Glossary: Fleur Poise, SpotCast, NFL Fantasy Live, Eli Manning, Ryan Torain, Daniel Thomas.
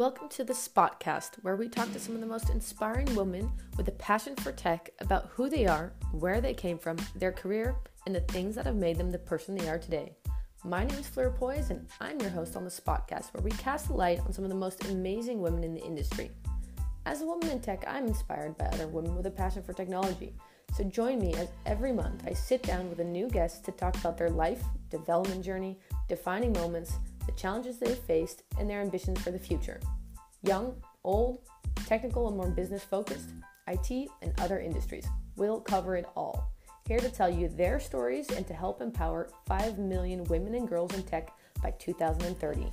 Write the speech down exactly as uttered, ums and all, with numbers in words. Welcome to the SpotCast, where we talk to some of the most inspiring women with a passion for tech about who they are, where they came from, their career, and the things that have made them the person they are today. My name is Fleur Poise, and I'm your host on the SpotCast, where we cast a light on some of the most amazing women in the industry. As a woman in tech, I'm inspired by other women with a passion for technology. So join me as every month I sit down with a new guest to talk about their life, development journey, defining moments, the challenges they've faced, and their ambitions for the future. Young, old, technical and more business-focused, I T, and other industries. We'll cover it all. Here to tell you their stories and to help empower five million women and girls in tech by two thousand thirty.